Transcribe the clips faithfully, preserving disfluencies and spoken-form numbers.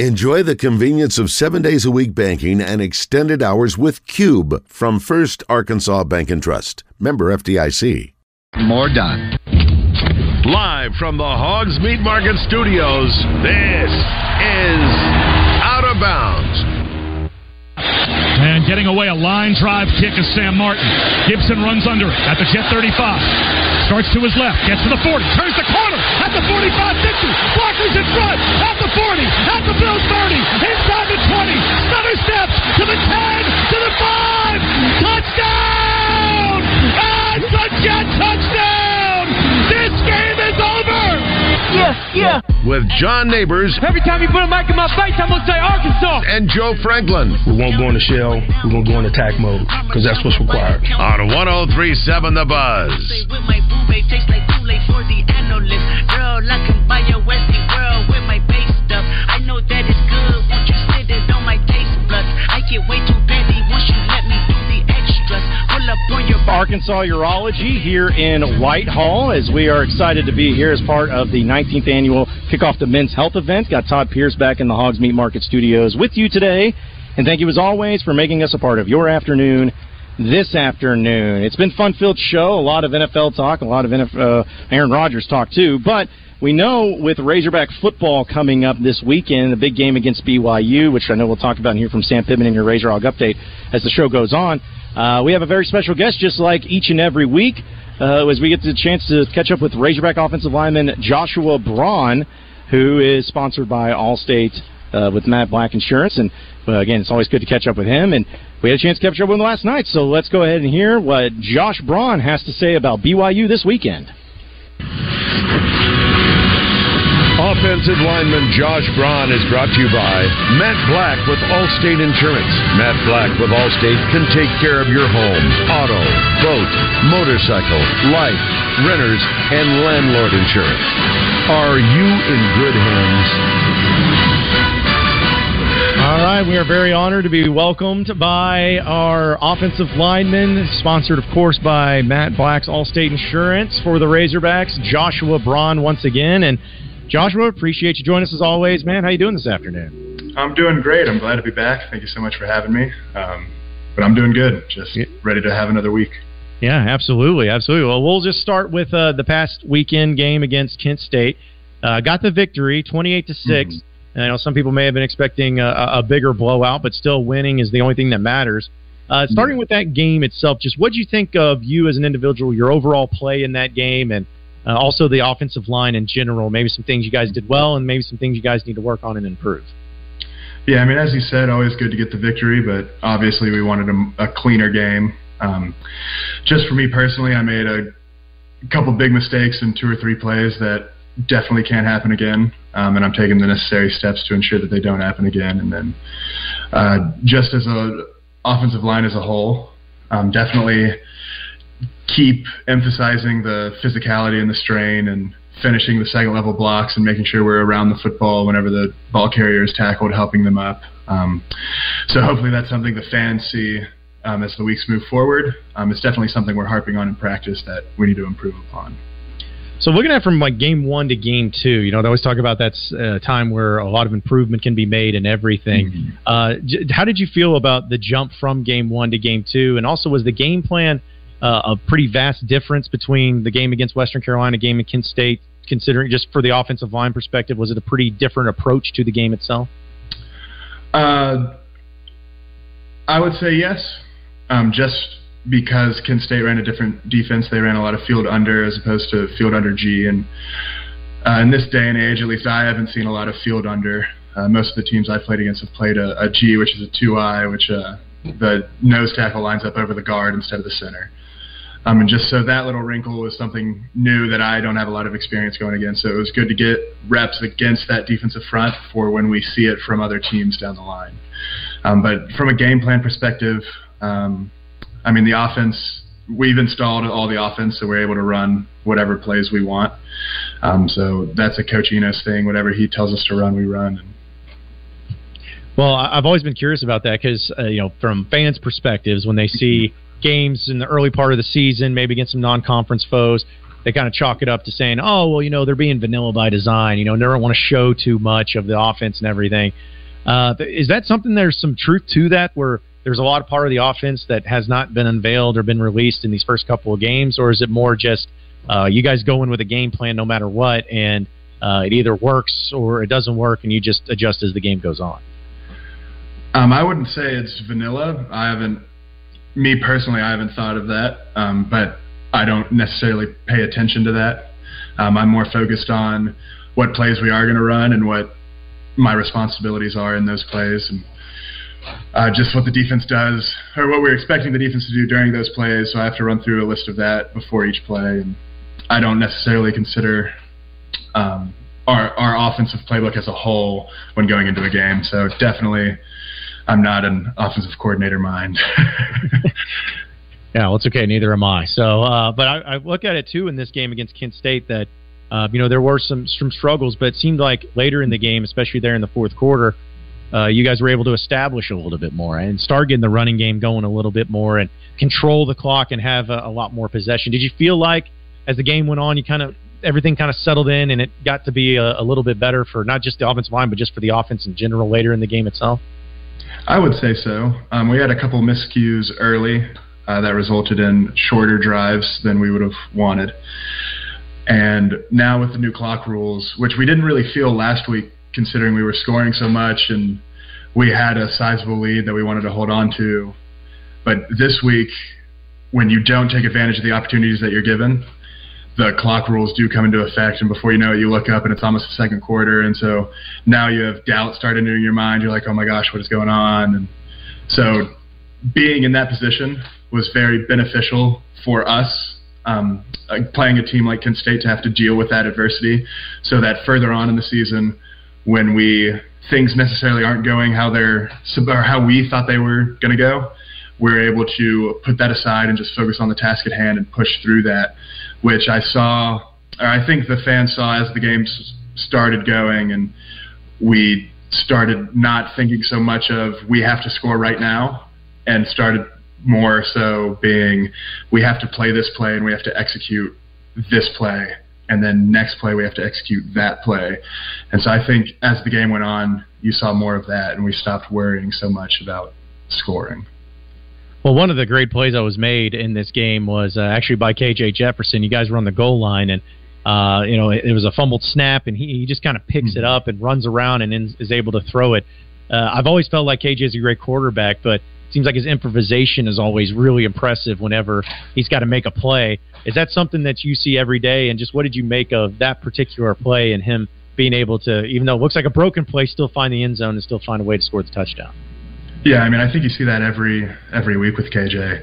Enjoy the convenience of seven days a week banking and extended hours with Cube from First Arkansas Bank and Trust. Member F D I C. More done. Live from the Hogs Meat Market Studios, this is Out of Bounds. And getting away, a line drive kick is Sam Martin. Gibson runs under it at the Jet thirty-five. Starts to his left, gets to the forty, turns the corner, at the forty-five, sixty, Blockers in front, at the forty, at the Bills thirty, inside the twenty, Sutter steps, to the ten, to the five, touchdown! And the Jet touchdown! This game is over! Yeah, yeah. With John Neighbors. Every time you put a mic in my face, I'm going to say Arkansas. And Joe Franklin. We won't go in the shell. We won't go in attack mode, because that's what's required. On one oh three point seven The Buzz. Tastes like Kool-Aid for the analyst. Girl, I can buy your Westie world with my base stuff. I know that it's good. Won't you sit it on my taste buds? I get way too petty once you let me do the extras. Pull up on your Arkansas Urology here in Whitehall, as we are excited to be here as part of the nineteenth annual Kickoff to Men's Health event. Got Todd Pierce back in the Hogs Meat Market Studios with you today. And thank you as always for making us a part of your afternoon. This afternoon, it's been a fun-filled show, a lot of N F L talk, a lot of N F L, uh, Aaron Rodgers talk, too. But we know with Razorback football coming up this weekend, the big game against B Y U, which I know we'll talk about and hear from Sam Pittman in your Razor Hog update as the show goes on, uh, we have a very special guest just like each and every week uh, as we get the chance to catch up with Razorback offensive lineman Joshua Braun, who is sponsored by Allstate uh, with Matt Black Insurance. And, uh, again, it's always good to catch up with him. And we had a chance to catch up with him last night, so let's go ahead and hear what Josh Braun has to say about B Y U this weekend. Offensive lineman Josh Braun is brought to you by Matt Black with Allstate Insurance. Matt Black with Allstate can take care of your home, auto, boat, motorcycle, life, renters, and landlord insurance. Are you in good hands? All right, we are very honored to be welcomed by our offensive lineman, sponsored, of course, by Matt Black's Allstate Insurance for the Razorbacks, Joshua Braun once again. And, Joshua, appreciate you joining us as always, man. How you doing this afternoon? I'm doing great. I'm glad to be back. Thank you so much for having me. Um, but I'm doing good. Just ready to have another week. Yeah, absolutely, absolutely. Well, we'll just start with uh, the past weekend game against Kent State. Uh, got the victory, twenty-eight to six. Mm-hmm. I know some people may have been expecting a, a bigger blowout, but still winning is the only thing that matters. Uh, starting with that game itself, just what did you think of you as an individual, your overall play in that game, and uh, also the offensive line in general, maybe some things you guys did well and maybe some things you guys need to work on and improve? Yeah, I mean, as you said, always good to get the victory, but obviously we wanted a, a cleaner game. Um, just for me personally, I made a couple big mistakes in two or three plays that definitely can't happen again, um, and I'm taking the necessary steps to ensure that they don't happen again. And then uh, just as a offensive line as a whole, um, definitely keep emphasizing the physicality and the strain and finishing the second level blocks and making sure we're around the football whenever the ball carrier is tackled, helping them up. Um, so hopefully that's something the fans see um, as the weeks move forward. Um, it's definitely something we're harping on in practice that we need to improve upon. So looking at from like game one to game two, you know, they always talk about that's a time where a lot of improvement can be made and everything. Mm-hmm. Uh, j- how did you feel about the jump from game one to game two? And also, was the game plan uh, a pretty vast difference between the game against Western Carolina, game in Kent State, considering just for the offensive line perspective, was it a pretty different approach to the game itself? Uh, I would say yes. Um, just... because Kent State ran a different defense. They ran a lot of field under as opposed to field under G. And uh, in this day and age, at least I haven't seen a lot of field under. Uh, most of the teams I've played against have played a, a G, which is a two I, which uh, the nose tackle lines up over the guard instead of the center. Um, and just so that little wrinkle was something new that I don't have a lot of experience going against. So it was good to get reps against that defensive front for when we see it from other teams down the line. Um, but from a game plan perspective, um, I mean, the offense, we've installed all the offense, so we're able to run whatever plays we want. Um, so that's a Coach Enos thing. Whatever he tells us to run, we run. Well, I've always been curious about that because, uh, you know, from fans' perspectives, when they see games in the early part of the season, maybe against some non-conference foes, they kind of chalk it up to saying, oh, well, you know, they're being vanilla by design. You know, they don't want to show too much of the offense and everything. Uh, is that something there's some truth to that, where there's a lot of part of the offense that has not been unveiled or been released in these first couple of games? Or is it more just uh, you guys go in with a game plan no matter what, and uh, it either works or it doesn't work, and you just adjust as the game goes on? Um, I wouldn't say it's vanilla. I haven't, me personally, I haven't thought of that, um, but I don't necessarily pay attention to that. Um, I'm more focused on what plays we are going to run and what my responsibilities are in those plays, and uh, just what the defense does, or what we're expecting the defense to do during those plays. So I have to run through a list of that before each play. And I don't necessarily consider um, our, our offensive playbook as a whole when going into a game. So definitely, I'm not an offensive coordinator mind. Yeah, well, it's okay. Neither am I. So, uh, but I, I look at it too in this game against Kent State that, uh, you know, there were some, some struggles, but it seemed like later in the game, especially there in the fourth quarter, uh, you guys were able to establish a little bit more and start getting the running game going a little bit more and control the clock and have a, a lot more possession. Did you feel like as the game went on, you kind of, everything kind of settled in and it got to be a, a little bit better for not just the offensive line, but just for the offense in general later in the game itself? I would say so. Um, we had a couple miscues early uh, that resulted in shorter drives than we would have wanted. And now with the new clock rules, which we didn't really feel last week considering we were scoring so much and we had a sizable lead that we wanted to hold on to. But this week, when you don't take advantage of the opportunities that you're given, the clock rules do come into effect, and before you know it, you look up and it's almost the second quarter, and so now you have doubt starting in your mind. You're like, oh my gosh, what is going on? And so being in that position was very beneficial for us, um, like playing a team like Kent State, to have to deal with that adversity so that further on in the season, when we things necessarily aren't going how they're or how we thought they were going to go, we're able to put that aside and just focus on the task at hand and push through that, which I saw, or I think the fans saw as the game started going, and we started not thinking so much of we have to score right now and started more so being we have to play this play and we have to execute this play, and then next play we have to execute that play. And so I think as the game went on, you saw more of that, and we stopped worrying so much about scoring. Well, one of the great plays that was made in this game was uh, actually by K J. Jefferson. You guys were on the goal line, and uh, you know it, it was a fumbled snap, and he, he just kind of picks mm-hmm. it up and runs around and in, is able to throw it. Uh, I've always felt like K J is a great quarterback, but it seems like his improvisation is always really impressive whenever he's got to make a play. Is that something that you see every day, and just what did you make of that particular play and him being able to, even though it looks like a broken play, still find the end zone and still find a way to score the touchdown? Yeah, I mean, I think you see that every every week with K J.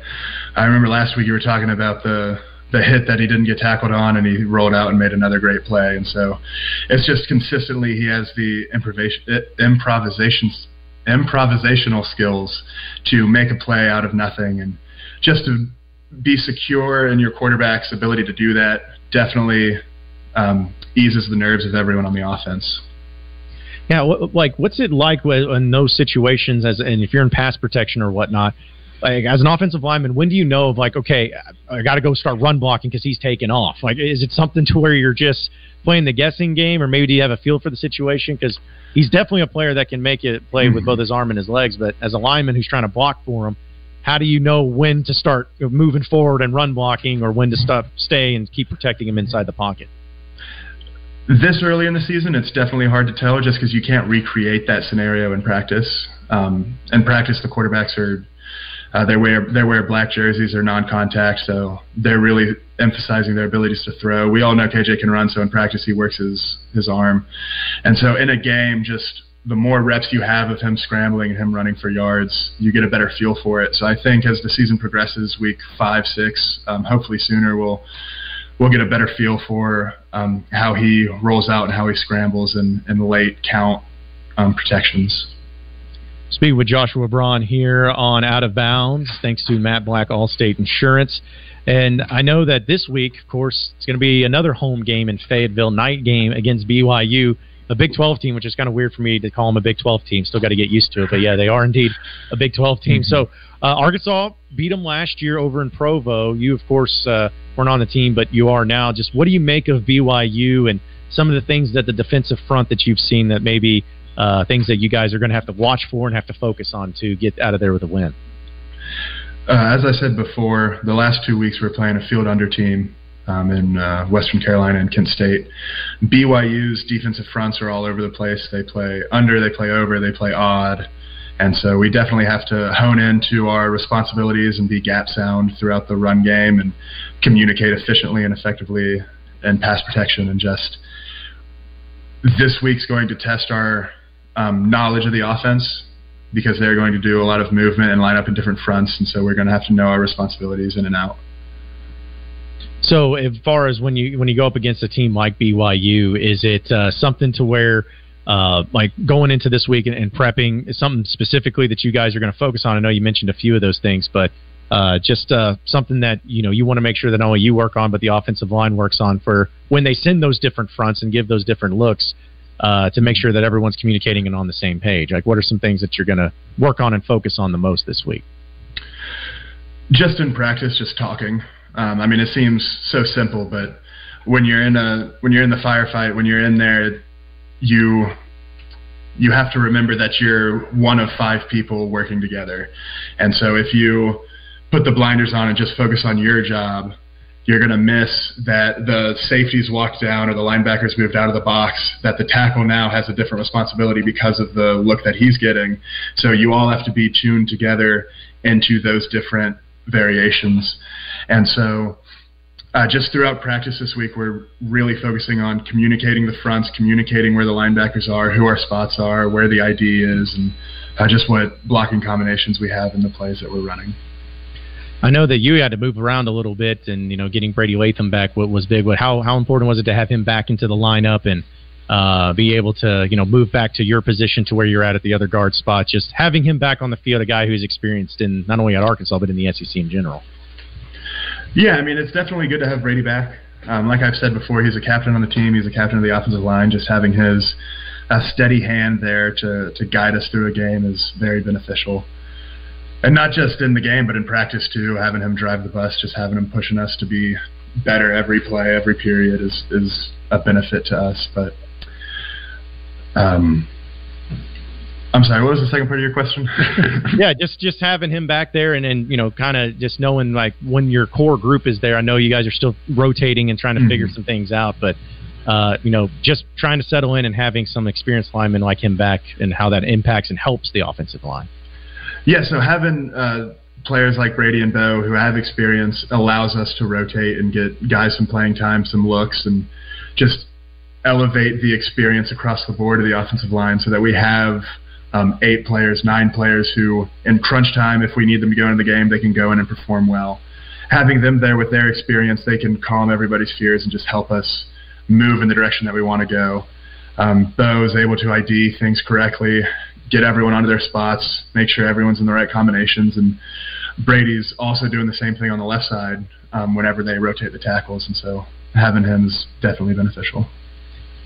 I remember last week you were talking about the the hit that he didn't get tackled on, and he rolled out and made another great play. And so it's just consistently he has the improvisation, improvisational skills to make a play out of nothing. And just to be secure in your quarterback's ability to do that definitely um, eases the nerves of everyone on the offense. Yeah, like, what's it like in those situations, as and if you're in pass protection or whatnot, like as an offensive lineman, when do you know of, like, okay, I got to go start run blocking because he's taking off? Like, is it something to where you're just playing the guessing game, or maybe do you have a feel for the situation? Because he's definitely a player that can make it play mm-hmm. with both his arm and his legs, but as a lineman who's trying to block for him, how do you know when to start moving forward and run blocking, or when to stop, stay and keep protecting him inside the pocket? This early in the season, it's definitely hard to tell just because you can't recreate that scenario in practice. Um, in practice, the quarterbacks are uh, they wear they wear black jerseys, they're non-contact, so they're really emphasizing their abilities to throw. We all know K J can run, so in practice he works his his arm. And so in a game, just the more reps you have of him scrambling and him running for yards, you get a better feel for it. So I think as the season progresses, week five, six, um, hopefully sooner, we'll we'll get a better feel for um, how he rolls out and how he scrambles in, in late count um, protections. Speaking with Joshua Braun here on Out of Bounds, thanks to Matt Black, Allstate Insurance. And I know that this week, of course, it's going to be another home game in Fayetteville, night game against B Y U. a Big twelve team, which is kind of weird for me to call them a Big twelve team. Still got to get used to it. But, yeah, they are indeed a Big twelve team. Mm-hmm. So uh, Arkansas beat them last year over in Provo. You, of course, uh, weren't on the team, but you are now. Just what do you make of B Y U and some of the things that the defensive front that you've seen that maybe uh, things that you guys are going to have to watch for and have to focus on to get out of there with a win? Uh, as I said before, the last two weeks we were playing a field under team um, in uh, Western Carolina and Kent State. B Y U's defensive fronts are all over the place. They play under, they play over, they play odd. And so we definitely have to hone into our responsibilities and be gap sound throughout the run game and communicate efficiently and effectively in pass protection. And just this week's going to test our um, knowledge of the offense, because they're going to do a lot of movement and line up in different fronts, and so we're going to have to know our responsibilities in and out. So as far as when you when you go up against a team like B Y U, is it uh, something to where, uh, like going into this week and, and prepping, is something specifically that you guys are going to focus on? I know you mentioned a few of those things, but uh, just uh, something that you know you want to make sure that not only you work on, but the offensive line works on for when they send those different fronts and give those different looks. Uh, to make sure that everyone's communicating and on the same page? Like, what are some things that you're going to work on and focus on the most this week? Just in practice, just talking. Um, I mean, it seems so simple, but when you're in a when you're in the firefight, when you're in there, you you have to remember that you're one of five people working together. And so if you put the blinders on and just focus on your job, you're going to miss that the safeties walked down or the linebackers moved out of the box, that the tackle now has a different responsibility because of the look that he's getting. So you all have to be tuned together into those different variations. And so uh, just throughout practice this week, we're really focusing on communicating the fronts, communicating where the linebackers are, who our spots are, where the I D is, and uh, just what blocking combinations we have in the plays that we're running. I know that you had to move around a little bit, and you know, getting Brady Latham back was big. But how how important was it to have him back into the lineup and uh, be able to you know move back to your position to where you're at at the other guard spot? Just having him back on the field, a guy who's experienced in not only at Arkansas but in the S E C in general. Yeah, I mean, it's definitely good to have Brady back. Um, like I've said before, he's a captain on the team. He's a captain of the offensive line. Just having his a steady hand there to to guide us through a game is very beneficial. And not just in the game, but in practice, too, having him drive the bus, just having him pushing us to be better every play, every period is, is a benefit to us. But um, I'm sorry, what was the second part of your question? yeah, just just having him back there and, and you know, kind of just knowing, like, when your core group is there. I know you guys are still rotating and trying to mm-hmm. figure some things out, but, uh, you know, just trying to settle in and having some experienced linemen like him back and how that impacts and helps the offensive line. Yeah, so having uh, players like Brady and Beau who have experience allows us to rotate and get guys some playing time, some looks, and just elevate the experience across the board of the offensive line so that we have um, eight players, nine players who, in crunch time, if we need them to go into the game, they can go in and perform well. Having them there with their experience, they can calm everybody's fears and just help us move in the direction that we want to go. Um, Beau is able to I D things correctly, get everyone onto their spots, make sure everyone's in the right combinations. And Brady's also doing the same thing on the left side um, whenever they rotate the tackles. And so having him is definitely beneficial.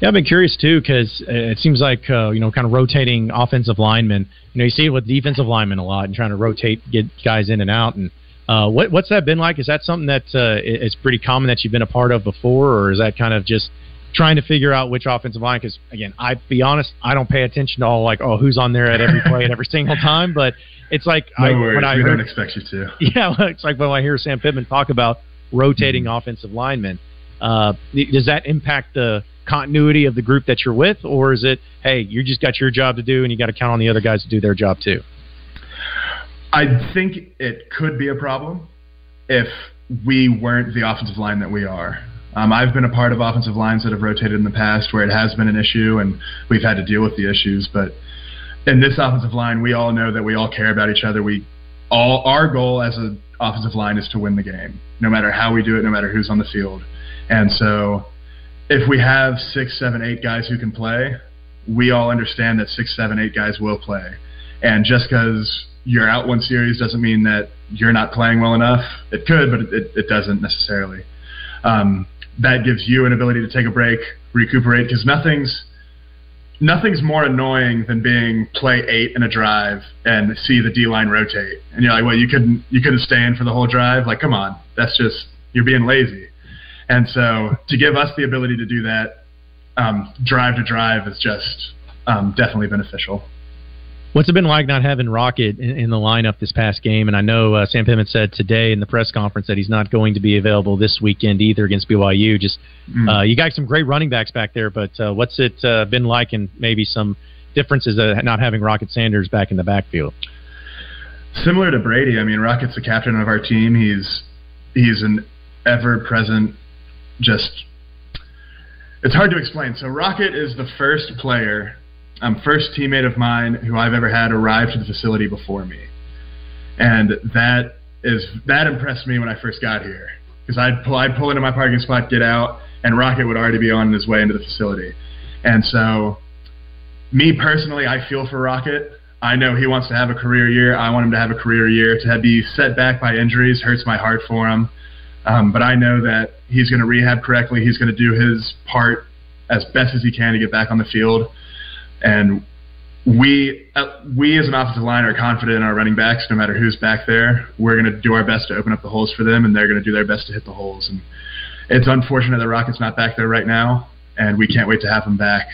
Yeah, I've been curious, too, because it seems like, uh, you know, kind of rotating offensive linemen. You know, you see it with defensive linemen a lot and trying to rotate, get guys in and out. And uh, what, what's that been like? Is that something that uh, is pretty common that you've been a part of before, or is that kind of just trying to figure out which offensive line, because, again, I'd be honest, I don't pay attention to all, like, oh, who's on there at every play at every single time, but it's like... No I, worries, when I we heard, don't expect you to. Yeah, it's like when I hear Sam Pittman talk about rotating mm-hmm. offensive linemen, uh, does that impact the continuity of the group that you're with, or is it, hey, you just got your job to do and you got to count on the other guys to do their job too? I think it could be a problem if we weren't the offensive line that we are. Um, I've been a part of offensive lines that have rotated in the past where it has been an issue and we've had to deal with the issues. But in this offensive line, we all know that we all care about each other. We all, our goal as an offensive line is to win the game, no matter how we do it, no matter who's on the field. And so if we have six, seven, eight guys who can play, we all understand that six, seven, eight guys will play. And just because you're out one series doesn't mean that you're not playing well enough. It could, but it, it doesn't necessarily. Um, That gives you an ability to take a break, recuperate, because nothing's nothing's more annoying than being play eight in a drive and see the D-line rotate. And you're like, well, you couldn't you couldn't stay in for the whole drive? Like, come on. That's just, you're being lazy. And so to give us the ability to do that um, drive to drive is just um, definitely beneficial. What's it been like not having Rocket in, in the lineup this past game? And I know uh, Sam Pittman said today in the press conference that he's not going to be available this weekend either against B Y U. Just mm. uh, you got some great running backs back there, but uh, what's it uh, been like, and maybe some differences of not having Rocket Sanders back in the backfield? Similar to Brady, I mean, Rocket's the captain of our team. He's he's an ever-present, just it's hard to explain. So Rocket is the first player. Um, first teammate of mine who I've ever had arrived to the facility before me, and that is that impressed me when I first got here, because I'd pull I'd pull into my parking spot, get out, and Rocket would already be on his way into the facility. And so, me personally, I feel for Rocket. I know he wants to have a career year. I want him to have a career year. To be set back by injuries hurts my heart for him, um, but I know that he's going to rehab correctly. He's going to do his part as best as he can to get back on the field. And we, uh, we as an offensive line are confident in our running backs. No matter who's back there, we're going to do our best to open up the holes for them, and they're going to do their best to hit the holes. And it's unfortunate that Rocket's not back there right now, and we can't wait to have him back.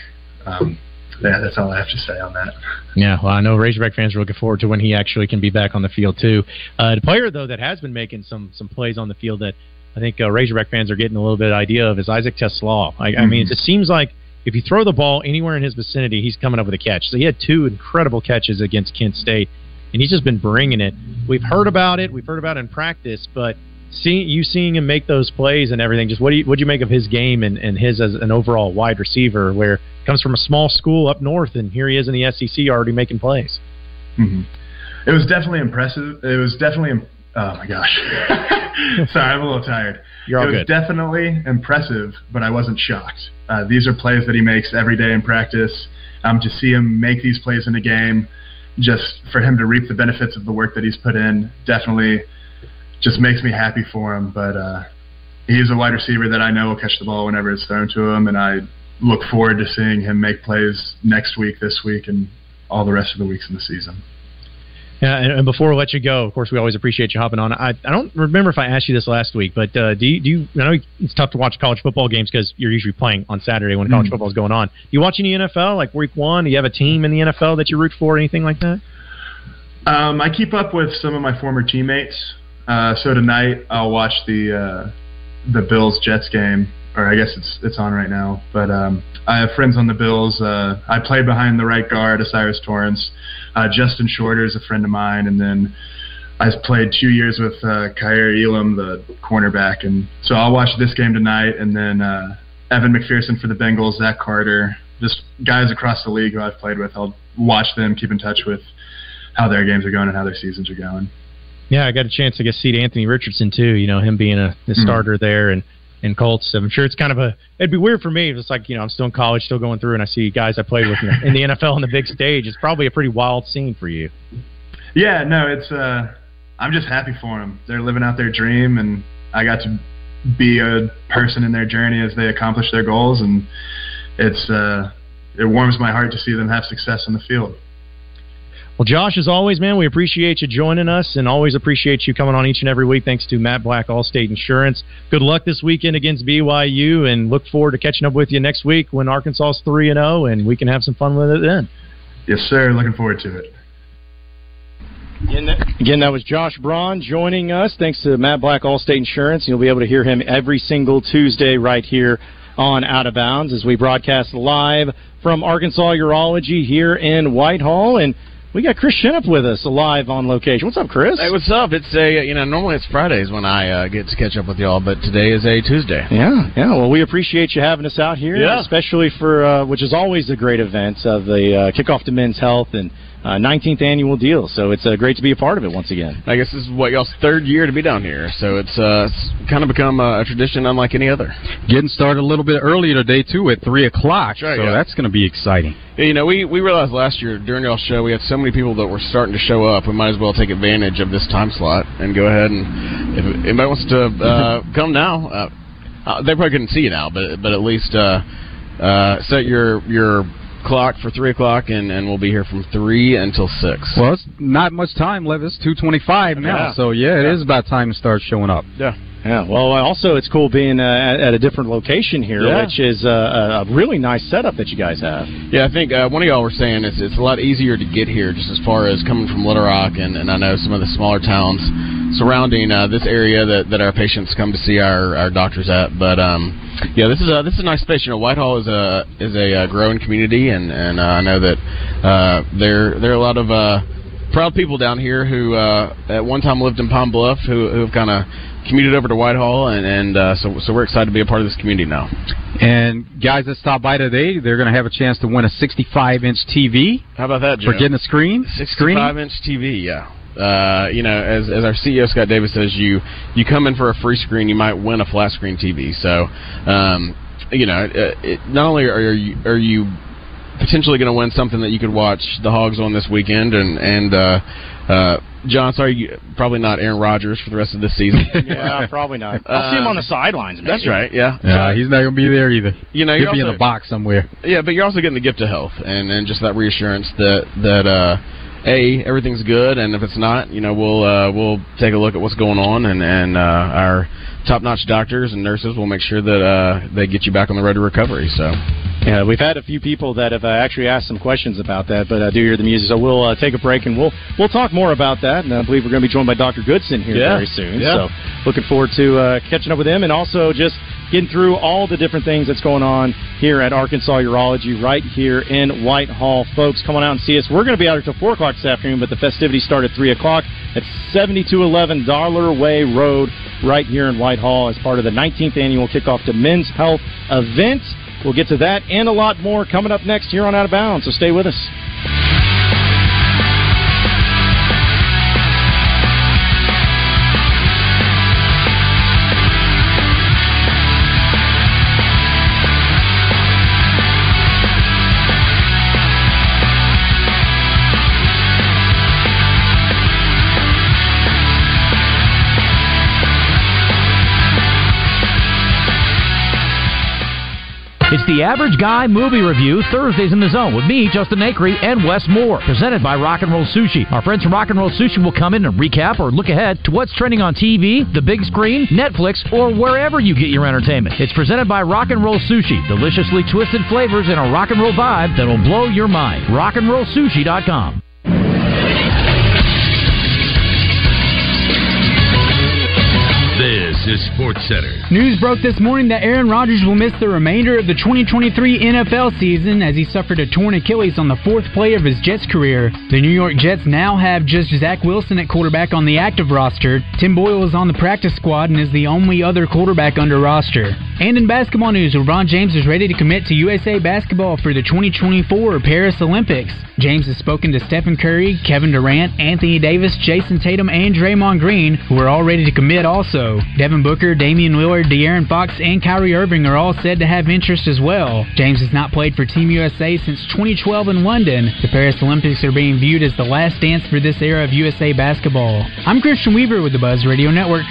Um, yeah, that's all I have to say on that. Yeah, well, I know Razorback fans are looking forward to when he actually can be back on the field too. Uh, the player, though, that has been making some some plays on the field that I think uh, Razorback fans are getting a little bit idea of is Isaac Teslaw. I, mm-hmm. I mean, it seems like if you throw the ball anywhere in his vicinity, he's coming up with a catch. So he had two incredible catches against Kent State, and he's just been bringing it. We've heard about it. We've heard about it in practice, but seeing you seeing him make those plays and everything, just what do you what do you make of his game and, and his as an overall wide receiver, where he comes from a small school up north, and here he is in the S E C already making plays? Mm-hmm. It was definitely impressive. It was definitely imp- – oh, my gosh. Sorry, I'm a little tired. You're all good. It was definitely impressive, but I wasn't shocked. Uh, these are plays that he makes every day in practice. Um, to see him make these plays in a game, just for him to reap the benefits of the work that he's put in, definitely just makes me happy for him. But uh, he's a wide receiver that I know will catch the ball whenever it's thrown to him, and I look forward to seeing him make plays next week, this week, and all the rest of the weeks in the season. Yeah, and before we let you go, of course, we always appreciate you hopping on. I, I don't remember if I asked you this last week, but uh, do you, do you, I know it's tough to watch college football games because you're usually playing on Saturday when college mm. football is going on. Do you watch any N F L, like week one? Do you have a team in the N F L that you root for, anything like that? Um, I keep up with some of my former teammates. Uh, so tonight I'll watch the uh, the Bills-Jets game, or I guess it's it's on right now. But um, I have friends on the Bills. Uh, I played behind the right guard, Osiris Torrance. Uh, Justin Shorter is a friend of mine, and then I played two years with uh, Kyer Elam, the cornerback, and so I'll watch this game tonight, and then uh, Evan McPherson for the Bengals, Zach Carter, just guys across the league who I've played with. I'll watch them, keep in touch with how their games are going and how their seasons are going. Yeah, I got a chance to get to see Anthony Richardson too, you know, him being a, a starter mm-hmm. there, and And Colts, I'm sure it's kind of a – it'd be weird for me if it's like, you know, I'm still in college, still going through, and I see guys I played with you know, in the N F L on the big stage. It's probably a pretty wild scene for you. Yeah, no, it's uh, – I'm just happy for them. They're living out their dream, and I got to be a person in their journey as they accomplish their goals, and it's uh, it warms my heart to see them have success in the field. Well, Josh, as always, man, we appreciate you joining us and always appreciate you coming on each and every week. Thanks to Matt Black, Allstate Insurance. Good luck this weekend against B Y U, and look forward to catching up with you next week when Arkansas is three and oh, and we can have some fun with it then. Yes, sir. Looking forward to it. Again that, again, that was Josh Braun joining us. Thanks to Matt Black, Allstate Insurance. You'll be able to hear him every single Tuesday right here on Out of Bounds as we broadcast live from Arkansas Urology here in Whitehall. And we got Chris Shinn with us live on location. What's up, Chris? Hey, what's up? It's a, you know, normally it's Fridays when I uh, get to catch up with y'all, but today is a Tuesday. Yeah, yeah. Well, we appreciate you having us out here, yeah. especially for, uh, which is always a great event, of the uh, kickoff to Men's Health and uh, nineteenth annual deal. So it's uh, great to be a part of it once again. I guess this is what y'all's third year to be down here, so it's, uh, it's kind of become a, a tradition unlike any other. Getting started a little bit earlier today, too, at three o'clock, that's right, so yeah. that's going to be exciting. You know, we, we realized last year during y'all's show we had so many people that were starting to show up, we might as well take advantage of this time slot and go ahead and if anybody wants to uh, come now, uh, uh, they probably couldn't see you now, but but at least uh, uh, set your your o'clock for three o'clock, and, and we'll be here from three until six. Well, it's not much time, Levis. two twenty-five now. Yeah. So, yeah, it yeah. is about time to start showing up. Yeah. Yeah, well, also it's cool being uh, at, at a different location here, yeah. which is uh, a really nice setup that you guys have. Yeah, I think uh, one of y'all were saying it's, it's a lot easier to get here just as far as coming from Little Rock, and, and I know some of the smaller towns surrounding uh, this area that, that our patients come to see our, our doctors at. But, um, yeah, this is, a, this is a nice space. You know, Whitehall is a is a uh, growing community, and, and uh, I know that uh, there, there are a lot of uh, proud people down here who uh, at one time lived in Pine Bluff who, who have kind of commuted over to Whitehall, and, and uh, so, so we're excited to be a part of this community now. And guys that stop by today, they're going to have a chance to win a sixty-five inch T V. How about that, Jim? For getting a screen? sixty-five inch T V, yeah. Uh, you know, as as our C E O Scott Davis says, you you come in for a free screen, you might win a flat screen T V. So, um, you know, it, it, not only are you are you potentially going to win something that you could watch the Hogs on this weekend, and and. Uh, uh, John, sorry, you, probably not Aaron Rodgers for the rest of this season. Yeah, probably not. I'll uh, see him on the sidelines, maybe. That's right, yeah. Yeah, uh, he's not going to be there either. You know, He'll you're be also, in the box somewhere. Yeah, but you're also getting the gift of health and, and just that reassurance that, that uh, A, everything's good, and if it's not, you know, we'll uh, we'll take a look at what's going on, and, and uh, our top-notch doctors and nurses will make sure that uh, they get you back on the road to recovery, so... Yeah, we've had a few people that have uh, actually asked some questions about that, but I do hear the music, so we'll uh, take a break, and we'll we'll talk more about that, and I believe we're going to be joined by Doctor Goodson here yeah, very soon, yeah. so looking forward to uh, catching up with him, and also just getting through all the different things that's going on here at Arkansas Urology right here in Whitehall. Folks, come on out and see us. We're going to be out until four o'clock this afternoon, but the festivities start at three o'clock at seventy-two eleven Dollar Way Road right here in Whitehall as part of the nineteenth Annual Kickoff to Men's Health event. We'll get to that and a lot more coming up next here on Out of Bounds, so stay with us. It's the Average Guy Movie Review, Thursdays in the Zone, with me, Justin Nakery, and Wes Moore, presented by Rock and Roll Sushi. Our friends from Rock and Roll Sushi will come in and recap or look ahead to what's trending on T V, the big screen, Netflix, or wherever you get your entertainment. It's presented by Rock and Roll Sushi, deliciously twisted flavors and a rock and roll vibe that'll blow your mind. rock and roll sushi dot com. This is Sports Center. News broke this morning that Aaron Rodgers will miss the remainder of the twenty twenty-three N F L season as he suffered a torn Achilles on the fourth play of his Jets career. The New York Jets now have just Zach Wilson at quarterback on the active roster. Tim Boyle is on the practice squad and is the only other quarterback under roster. And in basketball news, LeBron James is ready to commit to U S A Basketball for the twenty twenty-four Paris Olympics. James has spoken to Stephen Curry, Kevin Durant, Anthony Davis, Jason Tatum, and Draymond Green, who are all ready to commit also. Devin Booker, Damian Lillard, De'Aaron Fox, and Kyrie Irving are all said to have interest as well. James has not played for Team U S A since twenty twelve in London. The Paris Olympics are being viewed as the last dance for this era of U S A basketball. I'm Christian Weaver with the Buzz Radio Network.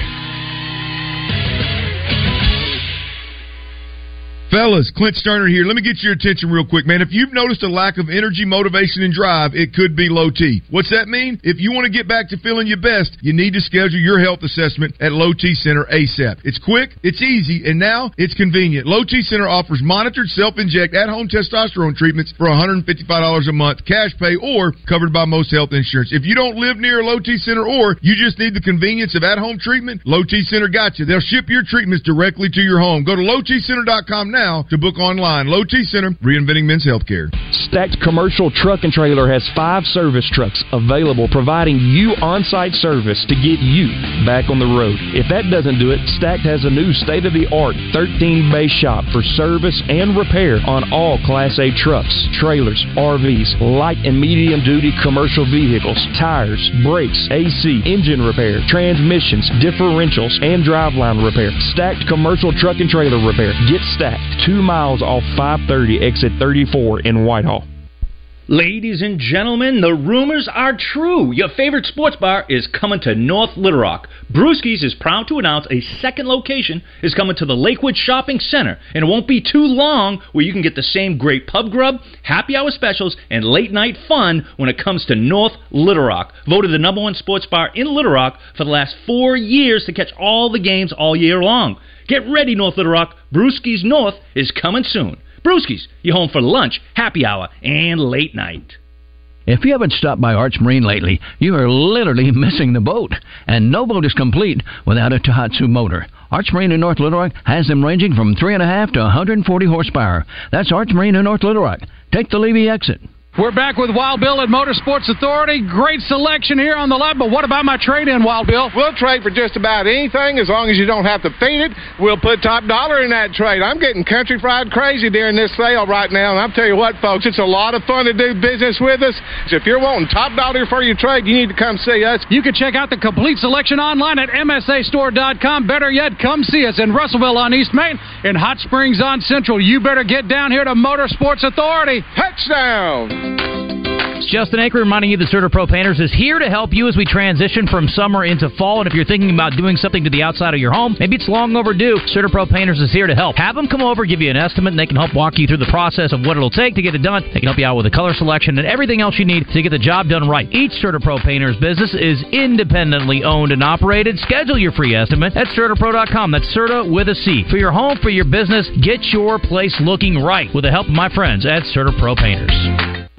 Fellas, Clint Sterner here. Let me get your attention real quick, man. If you've noticed a lack of energy, motivation, and drive, it could be Low T. What's that mean? If you want to get back to feeling your best, you need to schedule your health assessment at Low T Center ASAP. It's quick, it's easy, and now it's convenient. Low T Center offers monitored self-inject at-home testosterone treatments for one hundred fifty-five dollars a month, cash pay, or covered by most health insurance. If you don't live near a Low T Center or you just need the convenience of at-home treatment, Low T Center got you. They'll ship your treatments directly to your home. Go to low t center dot com now. Now to book online. Low T Center, reinventing men's healthcare. Stacked Commercial Truck and Trailer has five service trucks available, providing you on-site service to get you back on the road. If that doesn't do it, Stacked has a new state-of-the-art thirteen bay shop for service and repair on all Class A trucks, trailers, R Vs, light and medium-duty commercial vehicles, tires, brakes, A C, engine repair, transmissions, differentials, and driveline repair. Stacked Commercial Truck and Trailer Repair. Get Stacked. Two miles off five thirty, exit thirty-four in Whitehall. Ladies and gentlemen, the rumors are true. Your favorite sports bar is coming to North Little Rock. Brewski's is proud to announce a second location is coming to the Lakewood Shopping Center, and it won't be too long where you can get the same great pub grub, happy hour specials, and late night fun when it comes to North Little Rock. Voted the number one sports bar in Little Rock for the last four years to catch all the games all year long. Get ready, North Little Rock. Brewski's North is coming soon. Brewski's, you're home for lunch, happy hour, and late night. If you haven't stopped by Arch Marine lately, you are literally missing the boat. And no boat is complete without a Tohatsu motor. Arch Marine in North Little Rock has them ranging from three point five to one hundred forty horsepower. That's Arch Marine in North Little Rock. Take the Levy exit. We're back with Wild Bill at Motorsports Authority. Great selection here on the lot, but what about my trade-in, Wild Bill? We'll trade for just about anything as long as you don't have to paint it. We'll put top dollar in that trade. I'm getting country fried crazy during this sale right now, and I'll tell you what, folks, it's a lot of fun to do business with us. So if you're wanting top dollar for your trade, you need to come see us. You can check out the complete selection online at M S A store dot com. Better yet, come see us in Russellville on East Main and Hot Springs on Central. You better get down here to Motorsports Authority. Touchdown! It's Justin Anker reminding you that CertaPro Pro Painters is here to help you as we transition from summer into fall. And if you're thinking about doing something to the outside of your home, maybe it's long overdue, CertaPro Pro Painters is here to help. Have them come over, give you an estimate, and they can help walk you through the process of what it'll take to get it done. They can help you out with the color selection and everything else you need to get the job done right. Each CertaPro Pro Painters business is independently owned and operated. Schedule your free estimate at Certa Pro dot com. That's Certa with a C. For your home, for your business, get your place looking right with the help of my friends at CertaPro Pro Painters.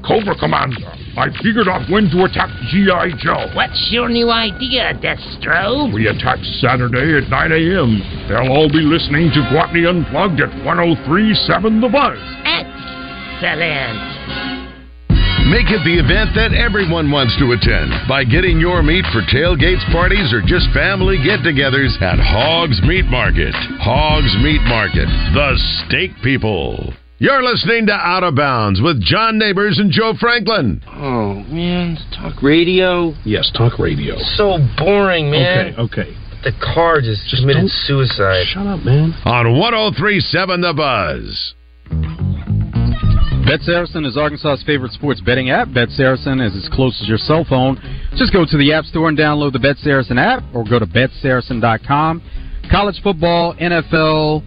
Cobra Commander, I figured out when to attack G I Joe. What's your new idea, Destro? We attack Saturday at nine a.m. They'll all be listening to Guatney Unplugged at one oh three point seven The Buzz. Excellent. Make it the event that everyone wants to attend by getting your meat for tailgates, parties, or just family get-togethers at Hogs Meat Market. Hogs Meat Market, the steak people. You're listening to Out of Bounds with John Neighbors and Joe Franklin. Oh, man. Talk radio? Yes, talk radio. So boring, man. Okay, okay. The car just, just committed suicide. Shut up, man. On one oh three point seven The Buzz. Bet Saracen is Arkansas's favorite sports betting app. Bet Saracen is as close as your cell phone. Just go to the App Store and download the Bet Saracen app or go to bet saracen dot com. College football, N F L,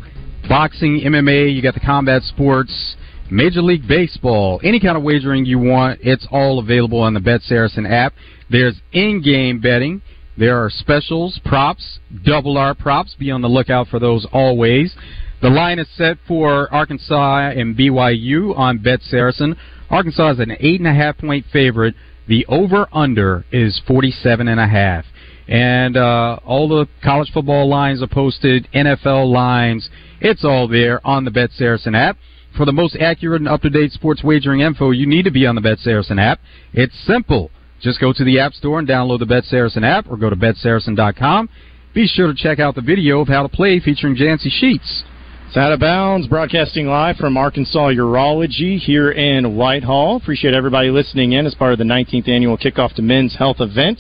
boxing, M M A, you got the combat sports, Major League Baseball, any kind of wagering you want, it's all available on the Bet Saracen app. There's in-game betting. There are specials, props, double R props. Be on the lookout for those always. The line is set for Arkansas and B Y U on Bet Saracen. Arkansas is an eight point five point favorite. The over-under is forty-seven point five. And uh, all the college football lines are posted, N F L lines. It's all there on the Bet Saracen app. For the most accurate and up-to-date sports wagering info, you need to be on the Bet Saracen app. It's simple. Just go to the App Store and download the Bet Saracen app or go to bet saracen dot com. Be sure to check out the video of how to play featuring Jancy Sheets. It's Out of Bounds, broadcasting live from Arkansas Urology here in Whitehall. Appreciate everybody listening in as part of the nineteenth Annual Kickoff to Men's Health event.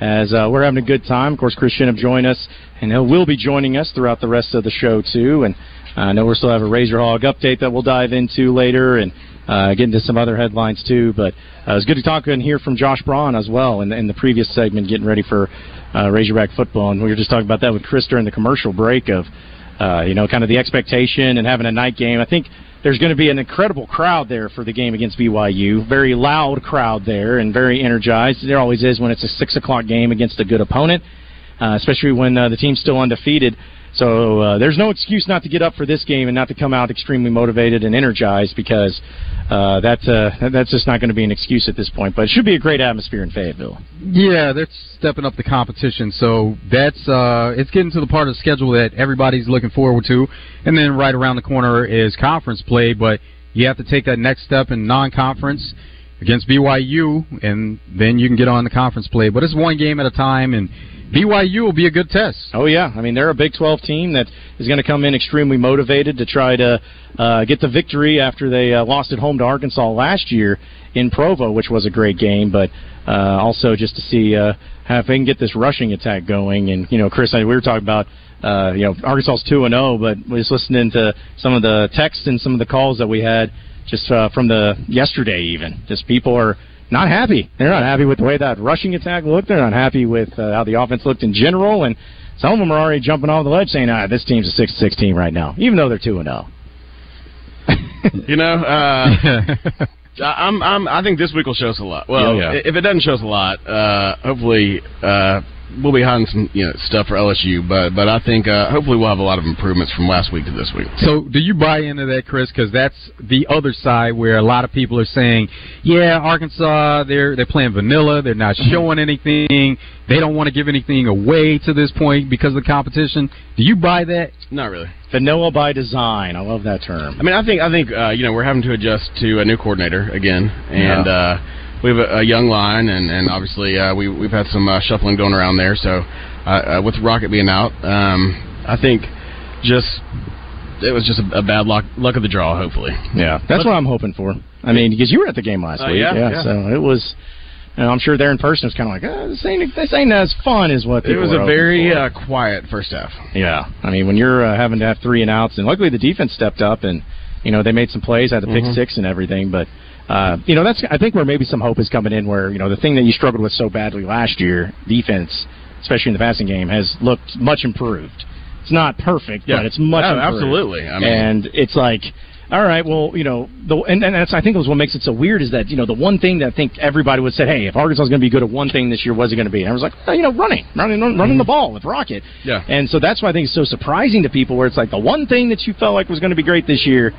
As uh, we're having a good time. Of course, Chris Shinn have joined us, and he will be joining us throughout the rest of the show, too. And I know we'll still have a Razor Hog update that we'll dive into later and uh, get into some other headlines, too. But uh, it was good to talk and hear from Josh Braun as well in, in the previous segment, getting ready for uh, Razorback football. And we were just talking about that with Chris during the commercial break of, uh, you know, kind of the expectation and having a night game. I think there's going to be an incredible crowd there for the game against B Y U. Very loud crowd there and very energized. There always is when it's a six o'clock game against a good opponent, uh, especially when uh, the team's still undefeated. So uh, there's no excuse not to get up for this game and not to come out extremely motivated and energized because uh, that's, uh, that's just not going to be an excuse at this point. But it should be a great atmosphere in Fayetteville. Yeah, they're stepping up the competition. So that's uh, it's getting to the part of the schedule that everybody's looking forward to. And then right around the corner is conference play. But you have to take that next step in non-conference against B Y U, and then you can get on the conference play. But it's one game at a time, and B Y U will be a good test. Oh, yeah. I mean, they're a Big twelve team that is going to come in extremely motivated to try to uh, get the victory after they uh, lost at home to Arkansas last year in Provo, which was a great game. But uh, also just to see uh, how if they can get this rushing attack going. And, you know, Chris, we were talking about, uh, you know, Arkansas's two and oh, but we was listening to some of the texts and some of the calls that we had just uh, from the yesterday even. Just people are not happy. They're not happy with the way that rushing attack looked. They're not happy with uh, how the offense looked in general. And some of them are already jumping off the ledge saying, ah, this team's a six six team right now, even though they're two and oh. You know, uh, I'm, I'm, I think this week will show us a lot. Well, yeah, yeah. If it doesn't show us a lot, uh, hopefully uh, we'll be hiding some you know, stuff for L S U. But but I think uh, hopefully we'll have a lot of improvements from last week to this week. So do you buy into that, Chris? Because that's the other side where a lot of people are saying, yeah, Arkansas, they're they're playing vanilla. They're not showing anything. They don't want to give anything away to this point because of the competition. Do you buy that? Not really. Vanilla by design. I love that term. I mean, I think I think uh, you know we're having to adjust to a new coordinator again, and yeah. uh, we have a, a young line, and and obviously uh, we we've had some uh, shuffling going around there. So uh, uh, with Rocket being out, um, I think just it was just a, a bad luck luck of the draw. Hopefully, yeah, that's but, what I'm hoping for. I mean, because you were at the game last uh, week, yeah, yeah, yeah, so it was. You know, I'm sure there in person it was kind of like, oh, this, ain't, this ain't as fun as what they were. It was a very uh, quiet first half. Yeah. I mean, when you're uh, having to have three and outs, and luckily the defense stepped up and, you know, they made some plays, had to pick mm-hmm. six and everything. But, uh, you know, that's I think where maybe some hope is coming in where, you know, the thing that you struggled with so badly last year, defense, especially in the passing game, has looked much improved. It's not perfect, yeah. but it's much oh, improved. Absolutely. I mean, and it's like... All right, well, you know, the, and, and that's I think was what makes it so weird is that, you know, the one thing that I think everybody would say, hey, if Arkansas is going to be good at one thing this year, what's it going to be? And I was like, oh, you know, running, running, running mm-hmm. the ball with Rocket. Yeah. And so that's why I think it's so surprising to people where it's like the one thing that you felt like was going to be great this year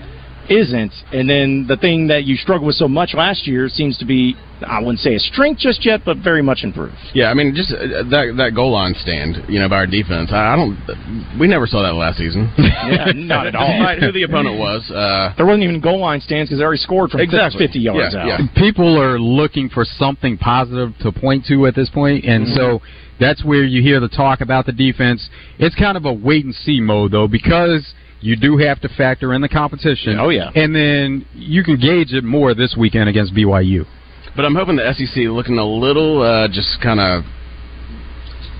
isn't, and then the thing that you struggled with so much last year seems to be, I wouldn't say a strength just yet, but very much improved. Yeah, I mean, just that that goal line stand, you know, by our defense. I don't, we never saw that last season. Yeah, not at all. Right, who the opponent was? Uh, there wasn't even goal line stands because they already scored from exactly. fifty yards yeah, out. Yeah. People are looking for something positive to point to at this point, and mm-hmm. so that's where you hear the talk about the defense. It's kind of a wait and see mode though, because. You do have to factor in the competition. Oh, yeah. And then you can gauge it more this weekend against B Y U. But I'm hoping the S E C looking a little uh, just kind of...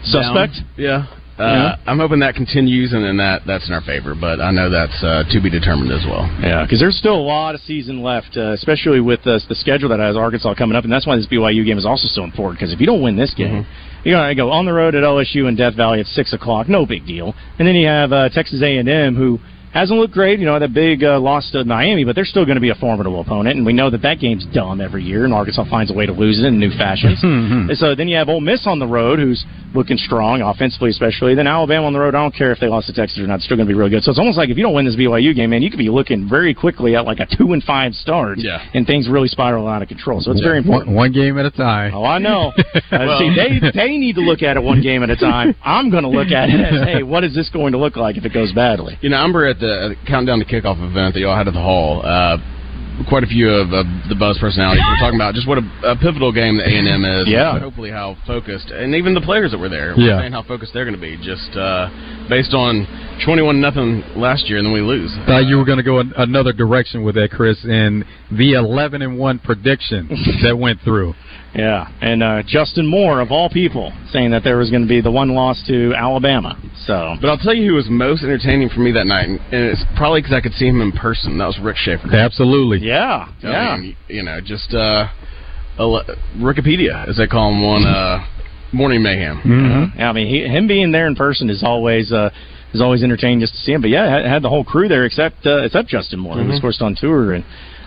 Suspect? Down. Yeah. Uh, yeah. I'm hoping that continues and then that, that's in our favor. But I know that's uh, to be determined as well. Yeah, because there's still a lot of season left, uh, especially with uh, the schedule that has Arkansas coming up. And that's why this B Y U game is also so important, because if you don't win this game... Mm-hmm. You know, I go on the road at L S U in Death Valley at six o'clock. No big deal. And then you have uh, Texas A and M, who hasn't looked great. You know, that big uh, loss to Miami, but they're still going to be a formidable opponent. And we know that that game's dumb every year, and Arkansas finds a way to lose it in new fashions. Mm-hmm. And so then you have Ole Miss on the road, who's looking strong, offensively especially. Then Alabama on the road, I don't care if they lost to Texas or not. It's still going to be really good. So it's almost like if you don't win this B Y U game, man, you could be looking very quickly at like a two and five start, yeah. and things really spiral out of control. So it's yeah. very important. One game at a time. Oh, I know. Uh, well. See, they, they need to look at it one game at a time. I'm going to look at it as, hey, what is this going to look like if it goes badly? You know, I'm at the countdown to kickoff event that y'all had at the hall, uh, quite a few of uh, the Buzz personalities were talking about just what a, a pivotal game that A and M is. Yeah. And hopefully how focused, and even the players that were there were yeah. saying how focused they're going to be, just uh, based on twenty-one nothing last year, and then we lose. I thought you were going to go in another direction with that, Chris, and the eleven and one prediction that went through. Yeah, and uh, Justin Moore, of all people, saying that there was going to be the one loss to Alabama. So, but I'll tell you who was most entertaining for me that night, and it's probably because I could see him in person. That was Rick Schaefer. Absolutely. Yeah, I yeah. mean, you know, just uh, Wikipedia, as they call him, on uh, Morning Mayhem. Mm-hmm. Yeah, I mean, he, him being there in person is always... Uh, It's always entertaining just to see him. But, yeah, I had the whole crew there except uh, except Justin Moore, mm-hmm. who was, of course, on tour. And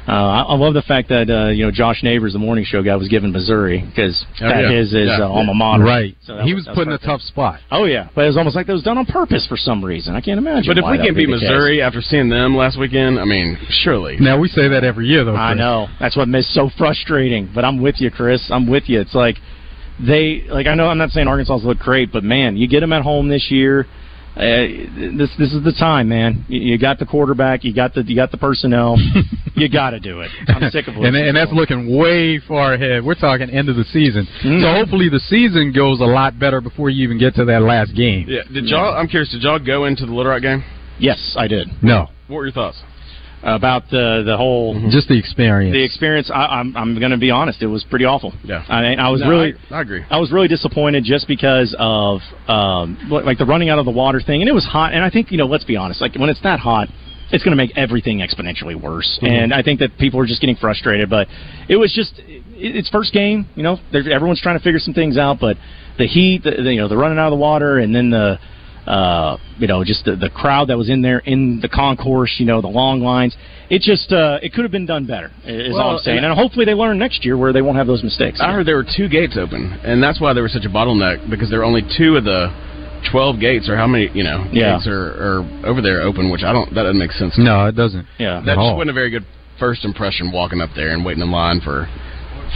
uh, I, I love the fact that, uh, you know, Josh Neighbors, the morning show guy, was given Missouri because oh, that yeah. is his yeah. uh, alma mater. Right. So he was, was put in a tough spot. Oh, yeah. But it was almost like that was done on purpose for some reason. I can't imagine. But if we can't beat Missouri case. After seeing them last weekend, I mean, surely. Now, we say that every year, though. I Chris. know. That's what makes so frustrating. But I'm with you, Chris. I'm with you. It's like they – like, I know I'm not saying Arkansas's look great, but, man, you get them at home this year – Uh, this this is the time, man. You, you got the quarterback, you got the you got the personnel. You got to do it. I'm sick of it. and, and that's looking way far ahead. We're talking end of the season. Mm-hmm. So hopefully the season goes a lot better before you even get to that last game. Yeah. Did y'all? I'm curious. Did y'all go into the Little Rock game? Yes, I did. No. What were your thoughts? About the the whole mm-hmm. just the experience. The experience. I, I'm I'm going to be honest. It was pretty awful. Yeah. I, I was no, really. I, I agree. I was really disappointed just because of um like the running out of the water thing, and it was hot. And I think you know, let's be honest. Like when it's that hot, it's going to make everything exponentially worse. Mm-hmm. And I think that people are just getting frustrated. But it was just it, it's first game, you know. Everyone's trying to figure some things out, but the heat, the, the, you know, the running out of the water, and then the uh, you know, just the, the crowd that was in there in the concourse, you know, the long lines. It just uh, it could have been done better. Is well, all I'm saying. And, and hopefully they learn next year where they won't have those mistakes. I heard there were two gates open, and that's why there was such a bottleneck, because there were only two of the twelve gates, or how many, you know, yeah. gates are, are over there open, which I don't, that doesn't make sense to no, me. No, it doesn't. Yeah, that just all. wasn't a very good first impression walking up there and waiting in line for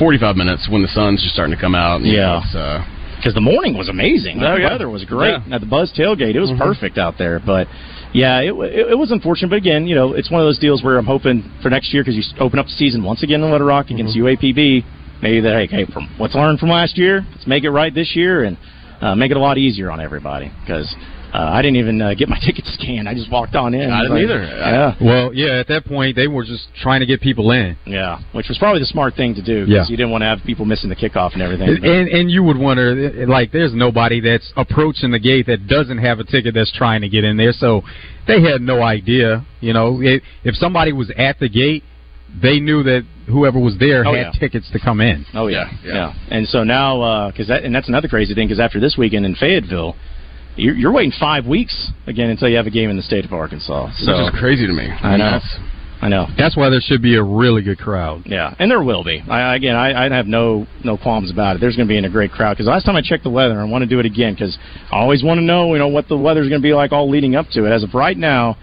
forty-five minutes when the sun's just starting to come out. And, yeah. You know, because the morning was amazing. Oh, the yeah. weather was great. Yeah. At the Buzz tailgate, it was mm-hmm. perfect out there. But, yeah, it, it, it was unfortunate. But, again, you know, it's one of those deals where I'm hoping for next year, because you open up the season once again in Little Rock against mm-hmm. U A P B. Maybe they're like, hey, from what's learned from last year, let's make it right this year and uh, make it a lot easier on everybody. Because uh, I didn't even uh, get my ticket scanned. I just walked on in. I didn't like, either. Yeah. Well, yeah, at that point, they were just trying to get people in. Yeah, which was probably the smart thing to do, because yeah. you didn't want to have people missing the kickoff and everything. And, and, and you would wonder, like, there's nobody that's approaching the gate that doesn't have a ticket that's trying to get in there. So they had no idea. You know, it, if somebody was at the gate, they knew that whoever was there oh, had yeah. tickets to come in. Oh, yeah. Yeah. yeah. And so now, because uh, that, and that's another crazy thing, because after this weekend in Fayetteville, you're, you're waiting five weeks, again, until you have a game in the state of Arkansas. So, which is crazy to me. I know. That's, I know. That's why there should be a really good crowd. Yeah, and there will be. I, again, I, I have no, no qualms about it. There's going to be in a great crowd, because last time I checked the weather, I want to do it again, because I always want to know, you know, what the weather's going to be like all leading up to it. As of right now,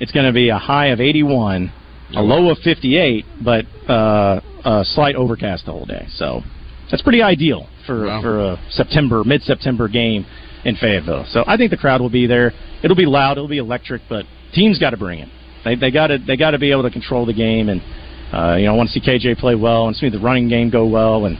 it's going to be a high of eighty-one, a low of fifty-eight, but uh, a slight overcast the whole day. So that's pretty ideal for wow. for a September, mid-September game in Fayetteville. So I think the crowd will be there. It'll be loud. It'll be electric. But teams got to bring it. They they got to they got to be able to control the game. And uh, you know, I want to see K J play well and see the running game go well. And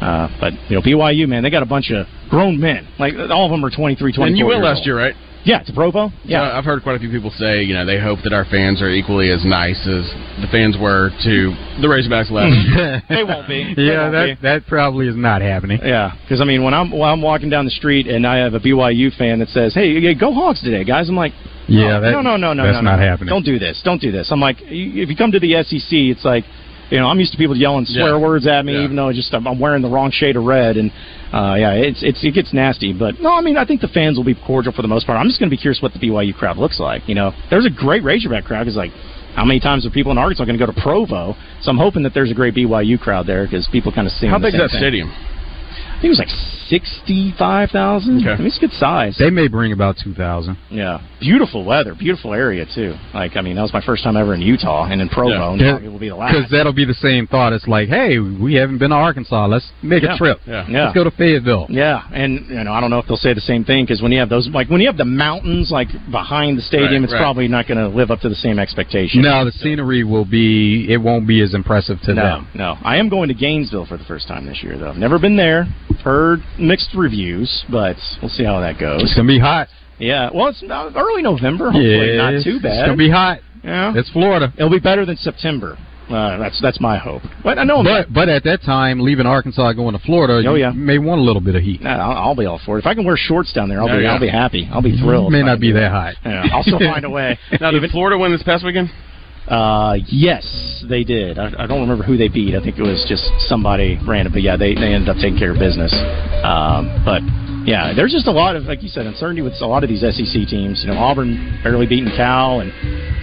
uh, but you know, B Y U, man, they got a bunch of grown men. Like all of them are twenty-three, twenty-four. And you went last year, right? Yeah, to Pro Bowl. Yeah, so I've heard quite a few people say, you know, they hope that our fans are equally as nice as the fans were to the Razorbacks last year. They won't be. They yeah, won't that be. That probably is not happening. Yeah, because I mean, when I'm when I'm walking down the street and I have a B Y U fan that says, "Hey, go Hogs today, guys," I'm like, "Yeah, oh, that, no, no, no, no, that's no, no, not happening. Don't do this. Don't do this." I'm like, if you come to the S E C, it's like, you know, I'm used to people yelling swear yeah. words at me, yeah. even though just I'm wearing the wrong shade of red, and uh, yeah, it's, it's it gets nasty. But no, I mean, I think the fans will be cordial for the most part. I'm just going to be curious what the B Y U crowd looks like. You know, there's a great Razorback crowd, because like, how many times are people in Arkansas going to go to Provo? So I'm hoping that there's a great B Y U crowd there, because people kind of sing. How big is that thing. Stadium? I think it was like sixty-five thousand. Okay. I mean, it's a good size. They may bring about two thousand. Yeah. Beautiful weather. Beautiful area, too. Like, I mean, that was my first time ever in Utah and in Provo. Yeah. It will be the last. Because that'll be the same thought. It's like, hey, we haven't been to Arkansas. Let's make yeah. a trip. Yeah. Yeah. Let's go to Fayetteville. Yeah. And, you know, I don't know if they'll say the same thing, because when you have those, like, when you have the mountains, like, behind the stadium, right, it's right. probably not going to live up to the same expectation. No, the scenery will be, it won't be as impressive to no, them. No, no. I am going to Gainesville for the first time this year, though. I've never been there. Heard mixed reviews, but we'll see how that goes. It's going to be hot. Yeah. Well, it's early November. Hopefully yes, not too bad. It's going to be hot. Yeah. It's Florida. It'll be better than September. Uh, that's that's my hope. But I know. But, but at that time, leaving Arkansas, going to Florida, oh, you yeah. may want a little bit of heat. Nah, I'll, I'll be all for it. If I can wear shorts down there, I'll oh, be yeah. I'll be happy. I'll be thrilled. It may not be that hot. Yeah, I'll still find a way. Now, did Florida win this past weekend? Uh, yes, they did. I, I don't remember who they beat. I think it was just somebody random. But, yeah, they, they ended up taking care of business. Um, but, yeah, there's just a lot of, like you said, uncertainty with a lot of these S E C teams. You know, Auburn barely beating Cal, and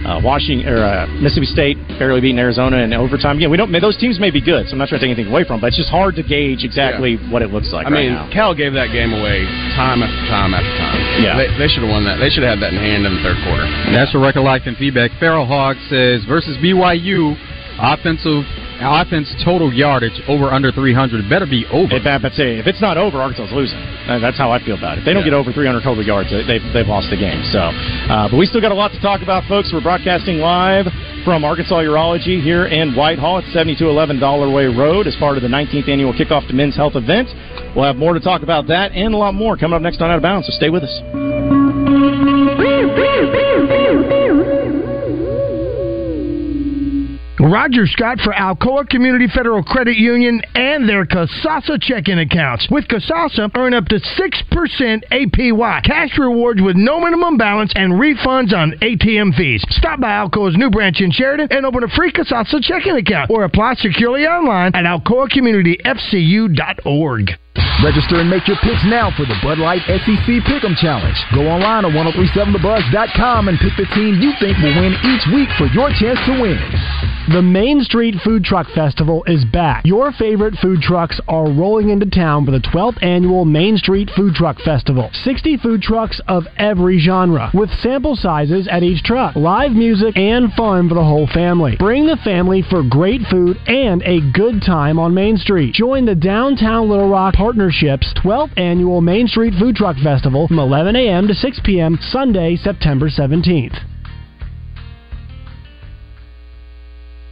uh, Washington, or, uh, Mississippi State barely beating Arizona in overtime. Yeah, we don't. Those teams may be good, so I'm not trying to take anything away from them, but it's just hard to gauge exactly yeah. what it looks like I right mean, now. Cal gave that game away time after time after time. Yeah. They, they should have won that. They should have had that in hand in the third quarter. That's a record life and feedback. Feral Hog says, versus B Y U, offensive offense total yardage over under three hundred. It better be over. If, that's it. If it's not over, Arkansas's losing. That's how I feel about it. If they don't yeah. get over three hundred total yards, they've, they've lost the game. So, uh, but we still got a lot to talk about, folks. We're broadcasting live from Arkansas Urology here in Whitehall at seventy-two eleven Dollarway Road as part of the nineteenth Annual Kickoff to Men's Health event. We'll have more to talk about that and a lot more coming up next on Out of Bounds, so stay with us. Roger Scott for Alcoa Community Federal Credit Union and their Kasasa checking accounts. With Kasasa, earn up to six percent A P Y, cash rewards with no minimum balance, and refunds on A T M fees. Stop by Alcoa's new branch in Sheridan and open a free Kasasa checking account or apply securely online at alcoa community f c u dot org. Register and make your picks now for the Bud Light S E C Pick'em Challenge. Go online on ten thirty-seven the buzz dot com and pick the team you think will win each week for your chance to win. The Main Street Food Truck Festival is back. Your favorite food trucks are rolling into town for the twelfth annual Main Street Food Truck Festival. sixty food trucks of every genre, with sample sizes at each truck, live music, and fun for the whole family. Bring the family for great food and a good time on Main Street. Join the Downtown Little Rock Partnership's twelfth annual Main Street Food Truck Festival from eleven a.m. to six p.m. Sunday, September seventeenth.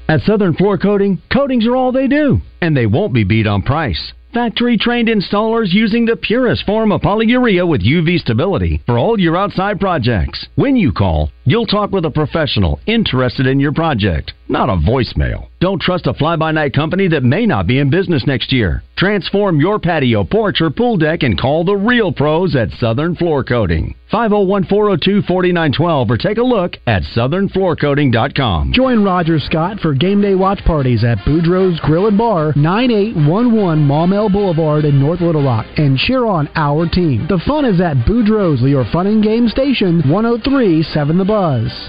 At Southern Floor Coating, coatings are all they do, and they won't be beat on price. Factory-trained installers using the purest form of polyurea with U V stability for all your outside projects. When you call, you'll talk with a professional interested in your project, not a voicemail. Don't trust a fly-by-night company that may not be in business next year. Transform your patio, porch, or pool deck and call the real pros at Southern Floor Coating. five oh one, four oh two, four nine one two or take a look at southern floor coating dot com. Join Roger Scott for game day watch parties at Boudreaux's Grill and Bar, ninety-eight eleven Maumelle Boulevard in North Little Rock, and cheer on our team. The fun is at Boudreaux's, your fun and game station, one oh three point seven The Buzz.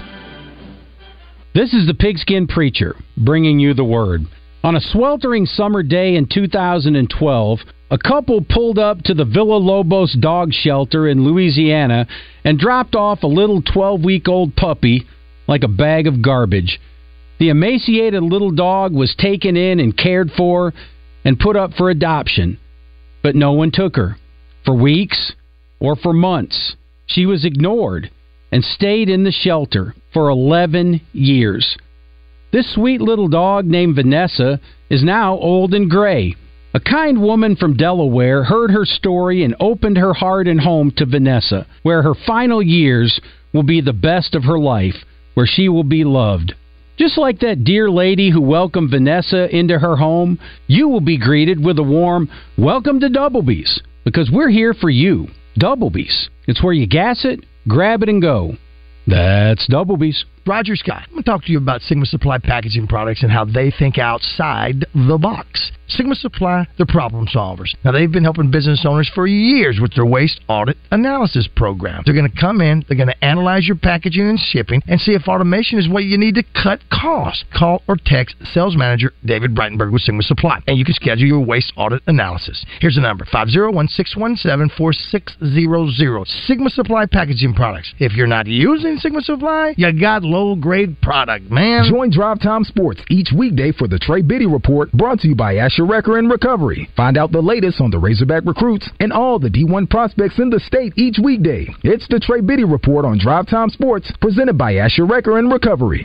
This is the Pigskin Preacher, bringing you the word. On a sweltering summer day in two thousand twelve, a couple pulled up to the Villa Lobos dog shelter in Louisiana and dropped off a little twelve-week-old puppy like a bag of garbage. The emaciated little dog was taken in and cared for and put up for adoption, but no one took her. For weeks or for months, she was ignored and stayed in the shelter for eleven years. This sweet little dog named Vanessa is now old and gray. A kind woman from Delaware heard her story and opened her heart and home to Vanessa, where her final years will be the best of her life, where she will be loved. Just like that dear lady who welcomed Vanessa into her home, you will be greeted with a warm welcome to Double B's, because we're here for you. Double B's. It's where you gas it, grab it, and go. That's Double B's. Roger Scott, I'm going to talk to you about Sigma Supply packaging products and how they think outside the box. Sigma Supply, they're problem solvers. Now, they've been helping business owners for years with their waste audit analysis program. They're going to come in, they're going to analyze your packaging and shipping and see if automation is what you need to cut costs. Call or text sales manager David Breitenberg with Sigma Supply, and you can schedule your waste audit analysis. Here's the number, five oh one, six one seven, four six zero zero. Sigma Supply packaging products. If you're not using Sigma Supply, you got low-grade product, man. Join Drive Time Sports each weekday for the Trey Biddy Report, brought to you by Asher Wrecker and Recovery. Find out the latest on the Razorback recruits and all the D one prospects in the state each weekday. It's the Trey Biddy Report on Drive Time Sports, presented by Asher Wrecker and Recovery.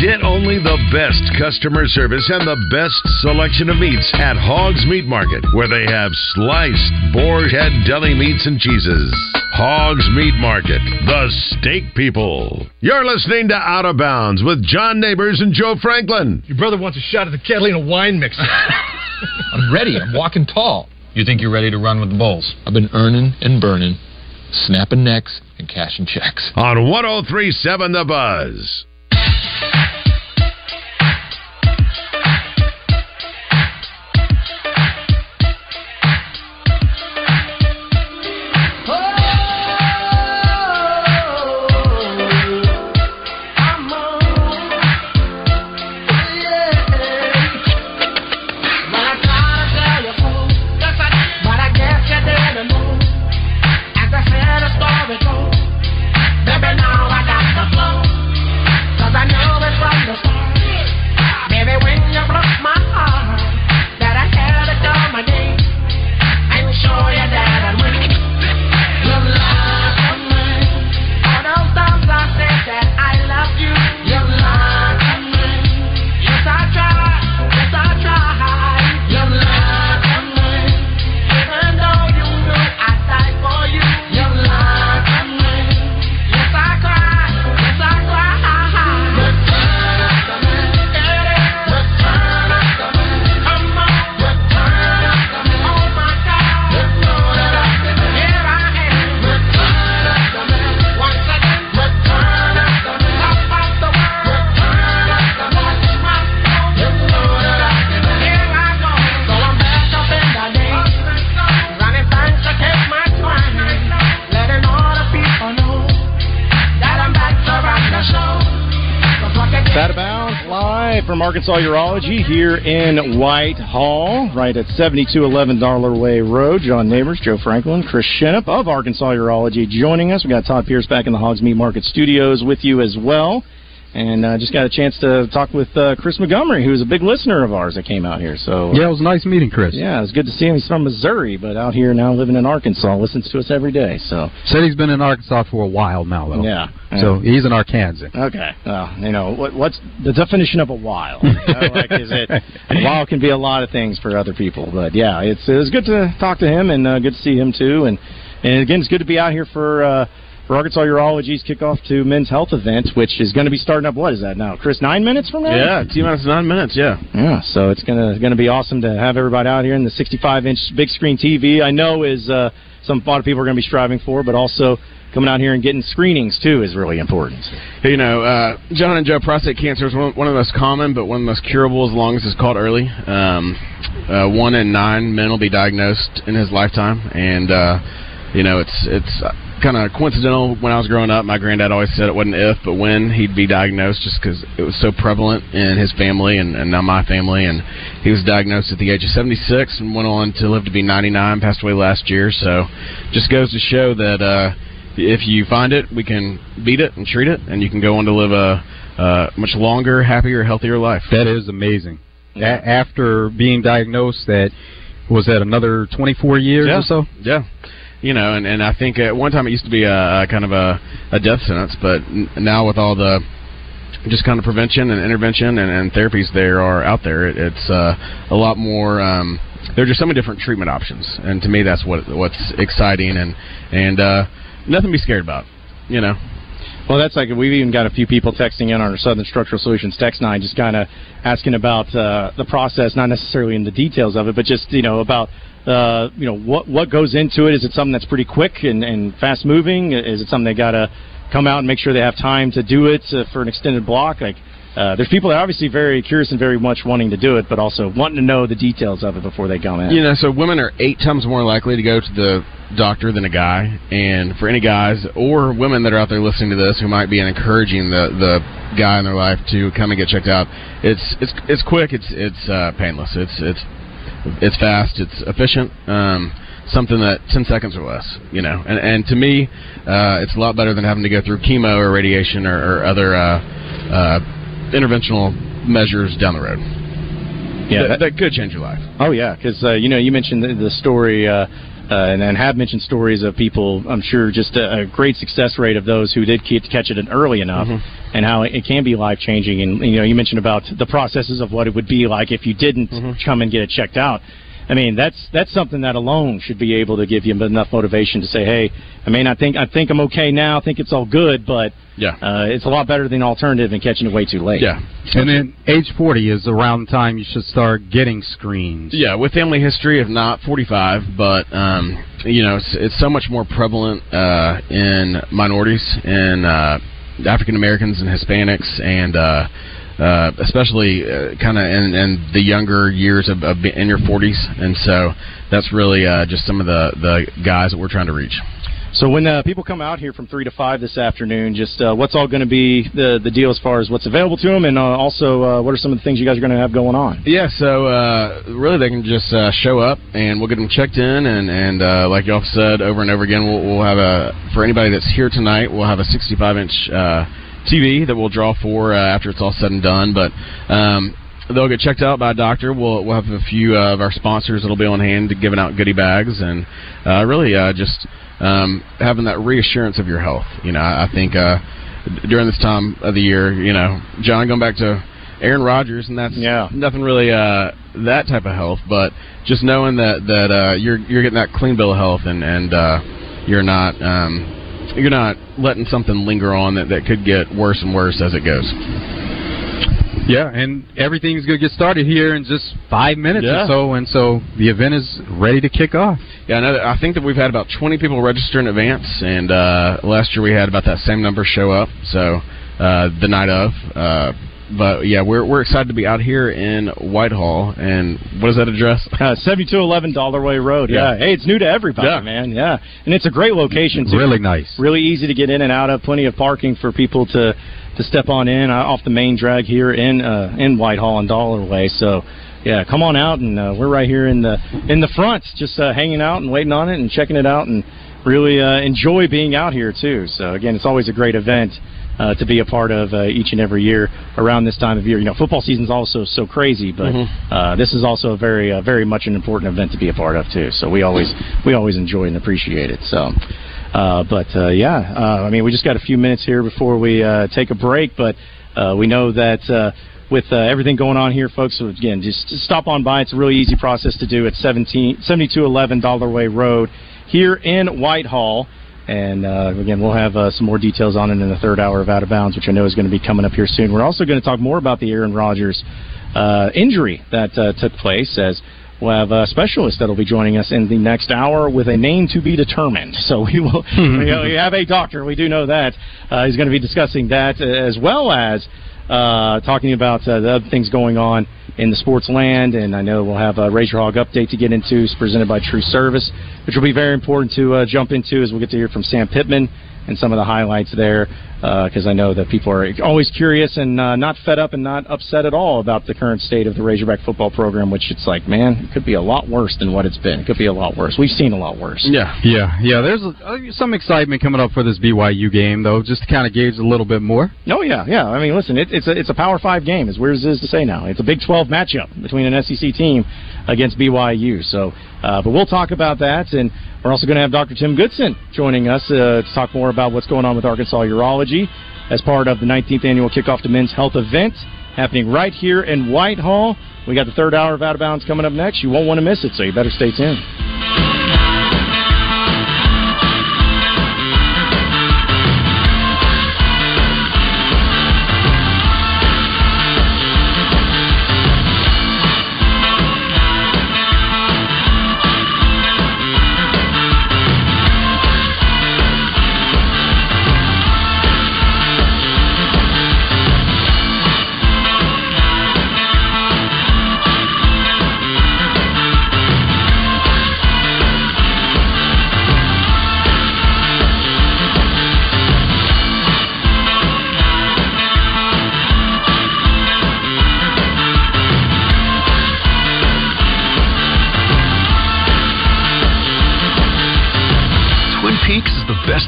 Get only the best customer service and the best selection of meats at Hogs Meat Market, where they have sliced boar head deli meats and cheeses. Hogs Meat Market, the steak people. You're listening to Out of Bounds with John Neighbors and Joe Franklin. Your brother wants a shot at the Catalina wine mixer. I'm ready. I'm walking tall. You think you're ready to run with the bulls? I've been earning and burning, snapping necks and cashing checks. On one oh three point seven The Buzz. Now I got the flow. from Arkansas Urology here in Whitehall, right at seventy-two eleven Darler Way Road. John Neighbors, Joe Franklin, Chris Shinn of Arkansas Urology joining us. We got Todd Pierce back in the Hogs Meat Market studios with you as well. And I uh, just got a chance to talk with uh, Chris Montgomery, who's a big listener of ours that came out here. So yeah, it was nice meeting Chris. Yeah, it was good to see him. He's from Missouri, but out here now living in Arkansas, listens to us every day. So said he's been in Arkansas for a while now, though. Yeah. yeah. So he's an Arkansan. Okay. Well, you know, what, what's the definition of a while? You know, like, is it, a while can be a lot of things for other people. But, yeah, it's, it was good to talk to him and uh, good to see him, too. And, and, again, it's good to be out here for uh, – for Arkansas Urology's kickoff to Men's Health event, which is going to be starting up, what is that now, Chris, nine minutes from now? Yeah, two minutes, nine minutes, yeah. Yeah, so it's going to going to be awesome to have everybody out here in the sixty-five inch big screen T V. I know is uh, some a lot of people are going to be striving for, but also coming out here and getting screenings, too, is really important. You know, uh, John and Joe, prostate cancer is one, one of the most common, but one of the most curable as long as it's caught early. Um, uh, one in nine men will be diagnosed in his lifetime, and, uh, you know, it's it's... kind of coincidental. When I was growing up, my granddad always said it wasn't if, but when he'd be diagnosed, just because it was so prevalent in his family and, and now my family. And he was diagnosed at the age of seventy-six and went on to live to be ninety-nine, passed away last year. So just goes to show that uh, if you find it, we can beat it and treat it, and you can go on to live a, a much longer, happier, healthier life. That is amazing. A- after being diagnosed, that was that another twenty-four years yeah. or so? Yeah. You know, and, and I think at one time it used to be a, a kind of a, a death sentence, but n- now with all the just kind of prevention and intervention and, and therapies there are out there, it, it's uh, a lot more. Um, there are just so many different treatment options, and to me, that's what what's exciting and and uh, nothing to be scared about. You know. Well, that's like we've even got a few people texting in on our Southern Structural Solutions text line, just kind of asking about uh, the process, not necessarily in the details of it, but just you know about. Uh, you know, what what goes into it? Is it something that's pretty quick and, and fast-moving? Is it something they got to come out and make sure they have time to do it uh, for an extended block? Like, uh, there's people that are obviously very curious and very much wanting to do it, but also wanting to know the details of it before they come in. You know, so women are eight times more likely to go to the doctor than a guy. And for any guys or women that are out there listening to this who might be encouraging the, the guy in their life to come and get checked out, it's it's it's quick. It's it's uh, painless. It's it's. It's fast. It's efficient. Um, something that ten seconds or less, you know. And, and to me, uh, it's a lot better than having to go through chemo or radiation or, or other uh, uh, interventional measures down the road. Yeah, that, that could change your life. Oh yeah, because uh, you know you mentioned the, the story. Uh, Uh, and, and have mentioned stories of people, I'm sure, just a, a great success rate of those who did keep, catch it early enough mm-hmm. and how it, it can be life-changing. And, you know, you mentioned about the processes of what it would be like if you didn't mm-hmm. come and get it checked out. I mean, that's that's something that alone should be able to give you enough motivation to say, hey, I mean, I think, I think I'm okay now. I think it's all good, but yeah. uh, it's a lot better than alternative and catching it way too late. Yeah. So and then age forty is around the time you should start getting screened. Yeah, with family history, if not forty-five, but, um, you know, it's, it's so much more prevalent uh, in minorities, in uh, African Americans and Hispanics and uh Uh, especially uh, kind of in, in the younger years of, of in your forties, and so that's really uh, just some of the, the guys that we're trying to reach. So when uh, people come out here from three to five this afternoon, just uh, what's all going to be the the deal as far as what's available to them, and uh, also uh, what are some of the things you guys are going to have going on? Yeah, so uh, really they can just uh, show up, and we'll get them checked in, and, and uh, like y'all said over and over again, we'll, we'll have a for anybody that's here tonight, we'll have a sixty-five inch. Uh, T V that we'll draw for uh, after it's all said and done, but um, they'll get checked out by a doctor. We'll we'll have a few uh, of our sponsors that'll be on hand giving out goodie bags, and uh, really uh, just um, having that reassurance of your health. You know, I, I think uh, during this time of the year, you know, John, going back to Aaron Rodgers, and that's yeah. nothing really uh, that type of health, but just knowing that that uh, you're you're getting that clean bill of health, and and uh, you're not. Um, You're not letting something linger on that, that could get worse and worse as it goes. Yeah, and everything's going to get started here in just five minutes yeah. or so, and so the event is ready to kick off. Yeah, I know that, I think that we've had about twenty people register in advance, and uh, last year we had about that same number show up, so uh, the night of. Uh, But, yeah, we're we're excited to be out here in Whitehall. And what is that address? Uh, seventy-two eleven Dollar Way Road. Yeah. yeah. Hey, it's new to everybody, yeah. man. Yeah. And it's a great location, too. Really nice. Really easy to get in and out of. Plenty of parking for people to to step on in uh, off the main drag here in uh, in Whitehall and Dollarway. So, yeah, come on out, and uh, we're right here in the in the front, just uh, hanging out and waiting on it and checking it out, and really uh, enjoy being out here too. So again, it's always a great event uh, to be a part of uh, each and every year around this time of year. You know, football season's also so crazy, but mm-hmm. uh, this is also a very, uh, very much an important event to be a part of too. So we always we always enjoy and appreciate it. So. Uh, but, uh, yeah, uh, I mean, we just got a few minutes here before we uh, take a break, but uh, we know that uh, with uh, everything going on here, folks, so again, just stop on by. It's a really easy process to do at seventeen seventy-two eleven Dollarway Road here in Whitehall. And, uh, again, we'll have uh, some more details on it in the third hour of Out of Bounds, which I know is going to be coming up here soon. We're also going to talk more about the Aaron Rodgers uh, injury that uh, took place, as we'll have a specialist that will be joining us in the next hour with a name to be determined. So we will we have a doctor. We do know that. Uh, he's going to be discussing that, as well as uh, talking about uh, the other things going on in the sports land. And I know we'll have a Raise Your Hog update to get into. It's presented by True Service, which will be very important to uh, jump into, as we'll get to hear from Sam Pittman and some of the highlights there, because uh, I know that people are always curious and uh, not fed up and not upset at all about the current state of the Razorback football program, which it's like, man, it could be a lot worse than what it's been. It could be a lot worse. We've seen a lot worse. Yeah, yeah, yeah. There's uh, some excitement coming up for this B Y U game, though, just to kind of gauge a little bit more. Oh, yeah, yeah. I mean, listen, it, it's, a, it's a Power five game, as weird as it is to say now. It's a Big twelve matchup between an S E C team against B Y U. So, uh, but we'll talk about that, and we're also going to have Doctor Tim Goodson joining us uh, to talk more about what's going on with Arkansas Urology as part of the nineteenth Annual Kickoff to Men's Health event happening right here in Whitehall. We got the third hour of Out of Bounds coming up next. You won't want to miss it, so you better stay tuned.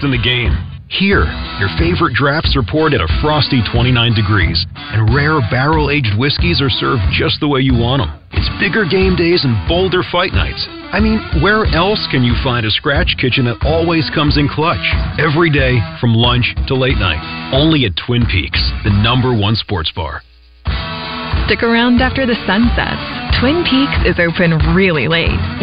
In the game. Here, your favorite drafts are poured at a frosty twenty-nine degrees, and rare barrel-aged whiskeys are served just the way you want them. It's bigger game days and bolder fight nights. I mean, where else can you find a scratch kitchen that always comes in clutch? Every day, from lunch to late night. Only at Twin Peaks, the number one sports bar. Stick around after the sun sets. Twin Peaks is open really late.